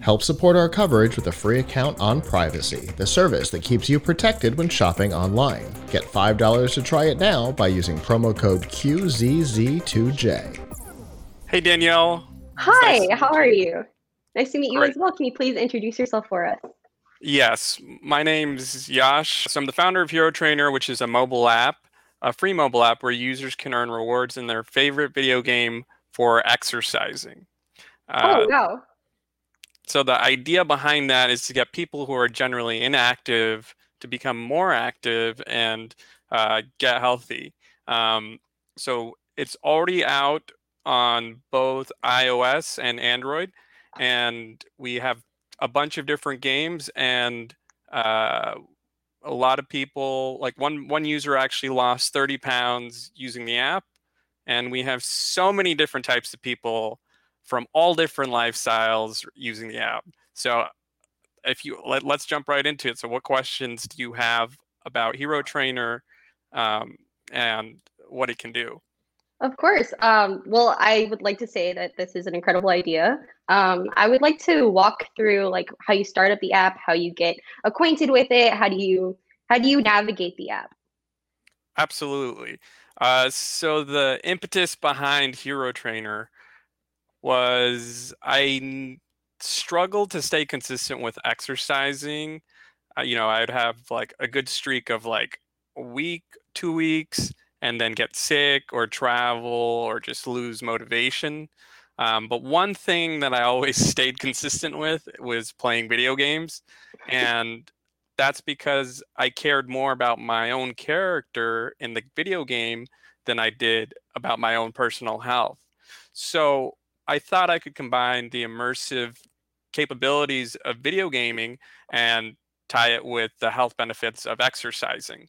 Help support our coverage with a free account on Privacy, the service that keeps you protected when shopping online. Get $5 to try it now by using promo code QZZ2J. Hey, Danielle. Hi, how are you? Nice to meet you as well. Can you please introduce yourself for us? Yes, my name's Yash. So I'm the founder of Hero Trainer, which is a mobile app, a free mobile app where users can earn rewards in their favorite video game for exercising. Wow. So the idea behind that is to get people who are generally inactive to become more active and get healthy. So it's already out on both iOS and Android, and we have a bunch of different games, and a lot of people, like one user actually lost 30 pounds using the app, and we have so many different types of people from all different lifestyles using the app. So if you let's jump right into it. So what questions do you have about Hero Trainer and what it can do? Of course. Well, I would like to say that this is an incredible idea. I would like to walk through like how you start up the app, how you get acquainted with it, how do you navigate the app? Absolutely. So the impetus behind Hero Trainer was I struggled to stay consistent with exercising. I'd have like a good streak of like a week, 2 weeks, and then get sick or travel or just lose motivation. But one thing that I always stayed consistent with was playing video games. And that's because I cared more about my own character in the video game than I did about my own personal health. So I thought I could combine the immersive capabilities of video gaming and tie it with the health benefits of exercising.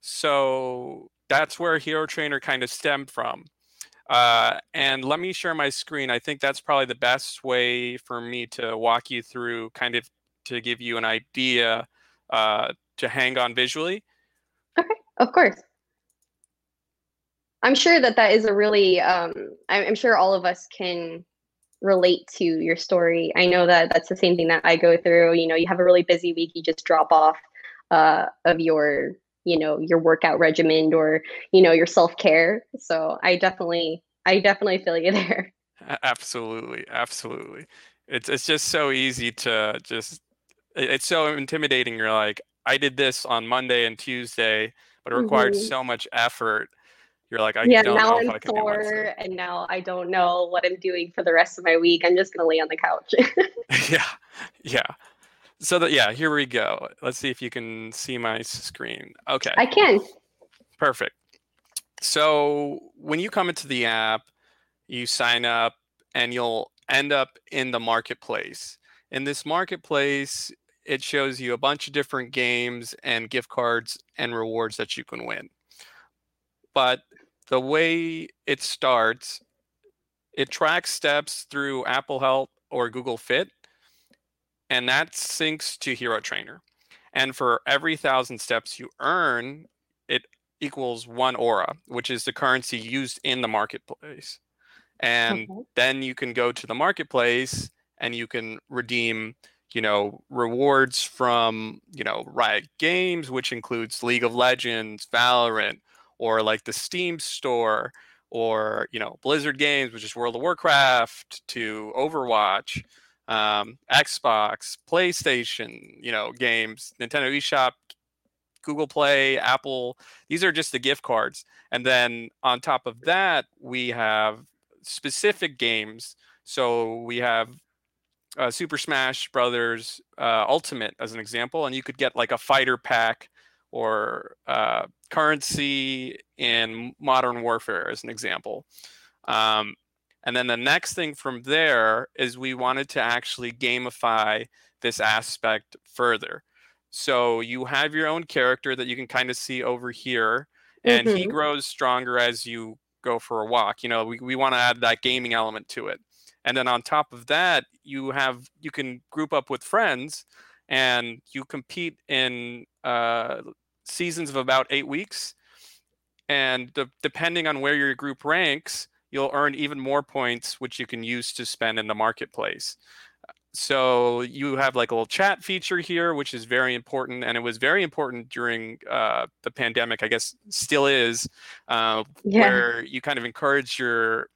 So that's where Hero Trainer kind of stemmed from. And let me share my screen. I think that's probably the best way for me to walk you through, kind of to give you an idea to hang on visually. Okay, of course. I'm sure that is a really, I'm sure all of us can relate to your story. I know that that's the same thing that I go through. You have a really busy week, you just drop off of your, your workout regimen or, your self-care. So I definitely feel you there. Absolutely. It's just so easy to it's so intimidating. You're like, I did this on Monday and Tuesday, but it required so much effort. You're like, I don't know if I can do Wednesday. And now I don't know what I'm doing for the rest of my week. I'm just going to lay on the couch. Yeah. So here we go. Let's see if you can see my screen. Okay. I can. Perfect. So when you come into the app, you sign up and you'll end up in the marketplace. In this marketplace, it shows you a bunch of different games and gift cards and rewards that you can win. But the way it starts, it tracks steps through Apple Health or Google Fit, and that syncs to Hero Trainer. And for every 1,000 steps you earn, it equals one aura, which is the currency used in the marketplace. And then you can go to the marketplace and you can redeem, rewards from, Riot Games, which includes League of Legends, Valorant, or like the Steam store, or Blizzard games, which is World of Warcraft, to Overwatch, Xbox, PlayStation, games, Nintendo eShop, Google Play, Apple. These are just the gift cards. And then on top of that, we have specific games. So we have Super Smash Brothers Ultimate as an example, and you could get like a fighter pack or currency in Modern Warfare as an example. And then the next thing from there is we wanted to actually gamify this aspect further. So you have your own character that you can kind of see over here, and he grows stronger as you go for a walk. We want to add that gaming element to it. And then on top of that, you can group up with friends and you compete in seasons of about 8 weeks. And depending on where your group ranks, you'll earn even more points, which you can use to spend in the marketplace. So you have like a little chat feature here, which is very important. And it was very important during the pandemic, I guess still is, where you kind of encourage your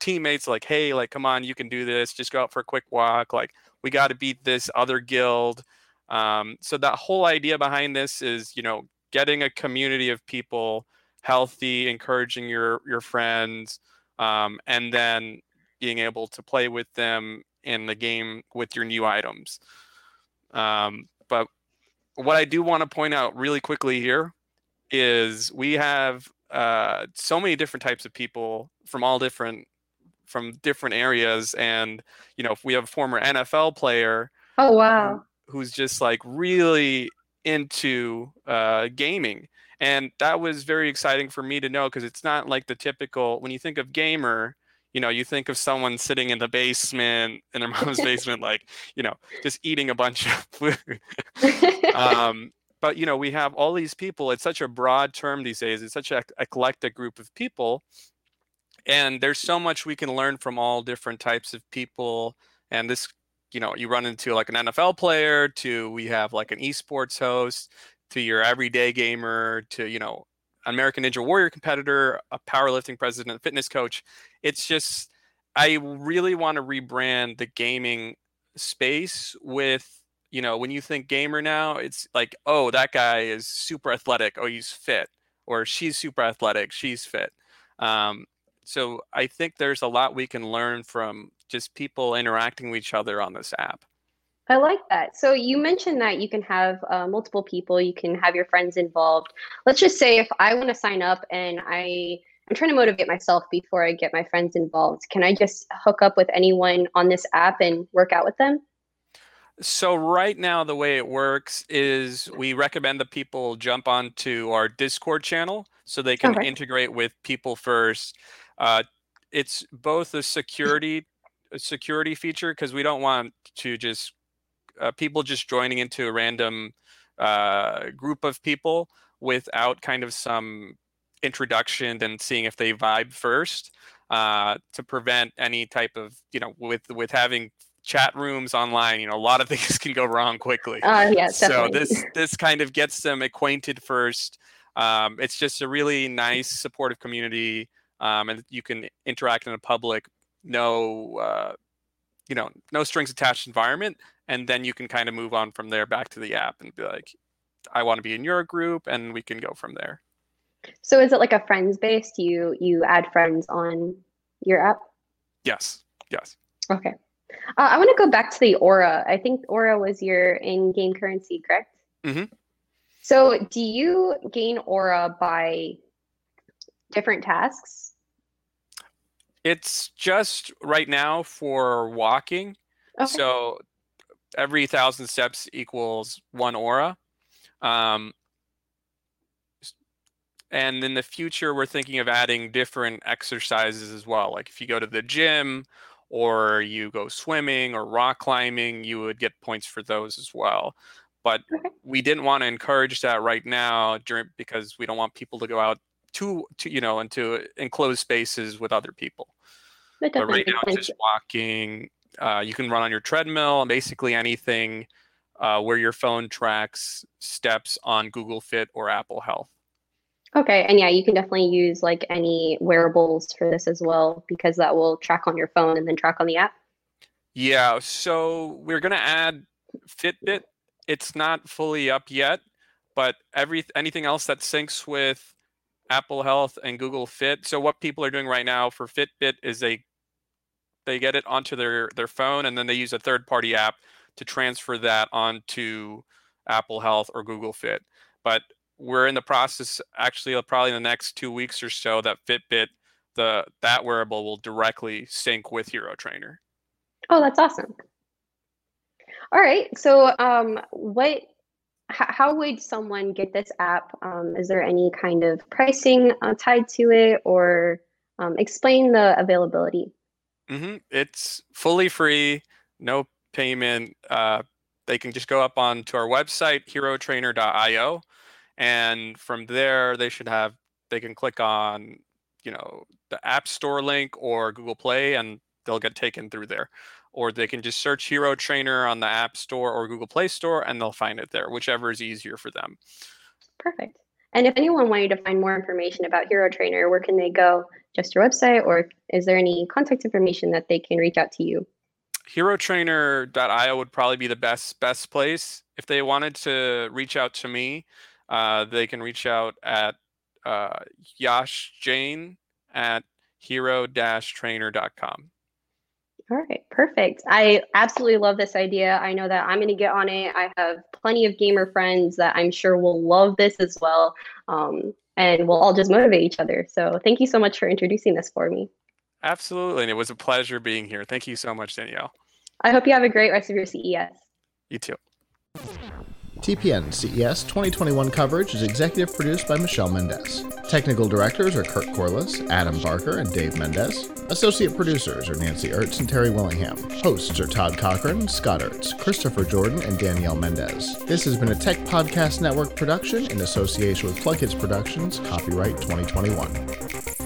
teammates, like, hey, like, come on, you can do this. Just go out for a quick walk. Like, we got to beat this other guild. So that whole idea behind this is, you know, getting a community of people healthy, encouraging your friends, and then being able to play with them in the game with your new items. But what I do want to point out really quickly here is we have so many different types of people from different areas. And, you know, if we have a former NFL player, oh wow, who's just like really into gaming. And that was very exciting for me to know, because it's not like the typical, when you think of gamer, you know, you think of someone sitting in the basement, in their mom's basement, like, you know, just eating a bunch of food. But, you know, we have all these people. It's such a broad term these days. It's such an eclectic group of people. And there's so much we can learn from all different types of people. And this, you know, you run into like an NFL player to, we have like an esports host, to your everyday gamer, to, you know, American Ninja Warrior competitor, a powerlifting president, fitness coach. It's just, I really want to rebrand the gaming space with, you know, when you think gamer now, it's like, oh, that guy is super athletic. Oh, he's fit. Or she's super athletic. She's fit. So I think there's a lot we can learn from just people interacting with each other on this app. I like that. So you mentioned that you can have multiple people, you can have your friends involved. Let's just say if I want to sign up and I'm trying to motivate myself before I get my friends involved, can I just hook up with anyone on this app and work out with them? So right now, the way it works is we recommend the people jump onto our Discord channel so they can integrate with people first. It's both a security feature, because we don't want to just people just joining into a random group of people without kind of some introduction and seeing if they vibe first, to prevent any type of, you know, with having chat rooms online, you know, a lot of things can go wrong quickly. So this kind of gets them acquainted first. It's just a really nice supportive community, and you can interact in a public, no strings attached environment, and then you can kind of move on from there back to the app and be like, I want to be in your group, and we can go from there. So is it like a friends based? You add friends on your app? Yes. Okay. I want to go back to the Aura. I think Aura was your in-game currency, correct? Mm-hmm. So do you gain Aura by different tasks? It's just right now for walking. Okay. So every 1,000 steps equals one aura. And in the future, we're thinking of adding different exercises as well. Like if you go to the gym or you go swimming or rock climbing, you would get points for those as well. But we didn't want to encourage that right now because we don't want people to go out into enclosed spaces with other people. But right now, just walking. You can run on your treadmill, basically anything where your phone tracks steps on Google Fit or Apple Health. Okay, and yeah, you can definitely use like any wearables for this as well, because that will track on your phone and then track on the app. Yeah, so we're gonna add Fitbit. It's not fully up yet, but anything else that syncs with Apple Health and Google Fit. So what people are doing right now for Fitbit is they get it onto their phone, and then they use a third-party app to transfer that onto Apple Health or Google Fit. But we're in the process, actually, probably in the next 2 weeks or so, that Fitbit, that wearable, will directly sync with Hero Trainer. Oh, that's awesome. All right. So how would someone get this app? Is there any kind of pricing tied to it, or explain the availability? Mm-hmm. It's fully free, no payment. They can just go up onto our website, HeroTrainer.io, and from there they can click on, the App Store link or Google Play, and they'll get taken through there. Or they can just search Hero Trainer on the App Store or Google Play Store, and they'll find it there, whichever is easier for them. Perfect. And if anyone wanted to find more information about Hero Trainer, where can they go? Just your website, or is there any contact information that they can reach out to you? HeroTrainer.io would probably be the best place. If they wanted to reach out to me, they can reach out at yashjain@hero-trainer.com. All right, perfect. I absolutely love this idea. I know that I'm going to get on it. I have plenty of gamer friends that I'm sure will love this as well. And we'll all just motivate each other. So thank you so much for introducing this for me. Absolutely. And it was a pleasure being here. Thank you so much, Danielle. I hope you have a great rest of your CES. You too. TPN CES 2021 coverage is executive produced by Michelle Mendez. Technical directors are Kurt Corliss, Adam Barker, and Dave Mendez. Associate producers are Nancy Ertz and Terry Willingham. Hosts are Todd Cochran, Scott Ertz, Christopher Jordan, and Danielle Mendez. This has been a Tech Podcast Network production in association with Plug Hits Productions, copyright 2021.